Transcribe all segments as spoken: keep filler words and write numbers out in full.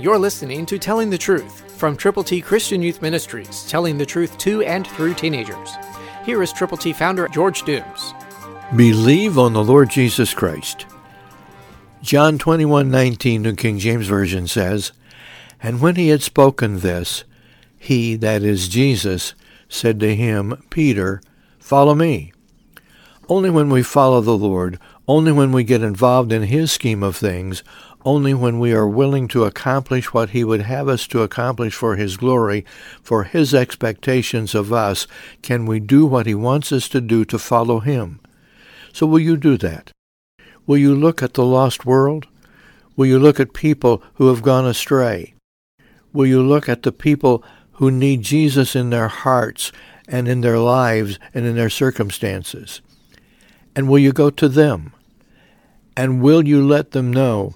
You're listening to Telling the Truth from Triple T Christian Youth Ministries, telling the truth to and through teenagers. Here is Triple T founder George Dooms. Believe on the Lord Jesus Christ. John twenty-one nineteen, New King James Version says, "And when he had spoken this, he, that is Jesus, said to him, Peter, follow me." Only when we follow the Lord, only when we get involved in his scheme of things, only when we are willing to accomplish what he would have us to accomplish for his glory, for his expectations of us, can we do what he wants us to do to follow him. So will you do that? Will you look at the lost world? Will you look at people who have gone astray? Will you look at the people who need Jesus in their hearts and in their lives and in their circumstances? And will you go to them? And will you let them know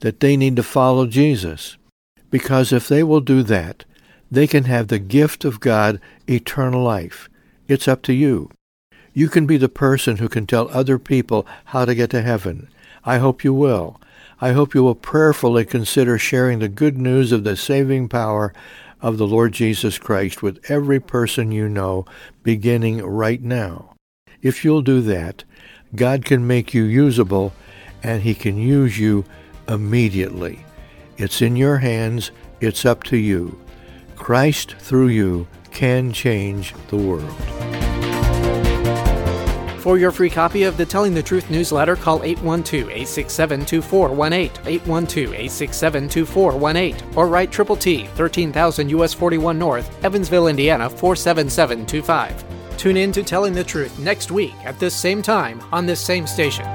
that they need to follow Jesus? Because if they will do that, they can have the gift of God, eternal life. It's up to you. You can be the person who can tell other people how to get to heaven. I hope you will. I hope you will prayerfully consider sharing the good news of the saving power of the Lord Jesus Christ with every person you know, beginning right now. If you'll do that, God can make you usable, and he can use you immediately. It's in your hands. It's up to you. Christ through you can change the world. For your free copy of the Telling the Truth newsletter, call eight one two, eight six seven, two four one eight, eight one two, eight six seven, two four one eight, or write Triple T, thirteen thousand U S forty-one North, Evansville, Indiana, four seven seven two five. Tune in to Telling the Truth next week at this same time on this same station.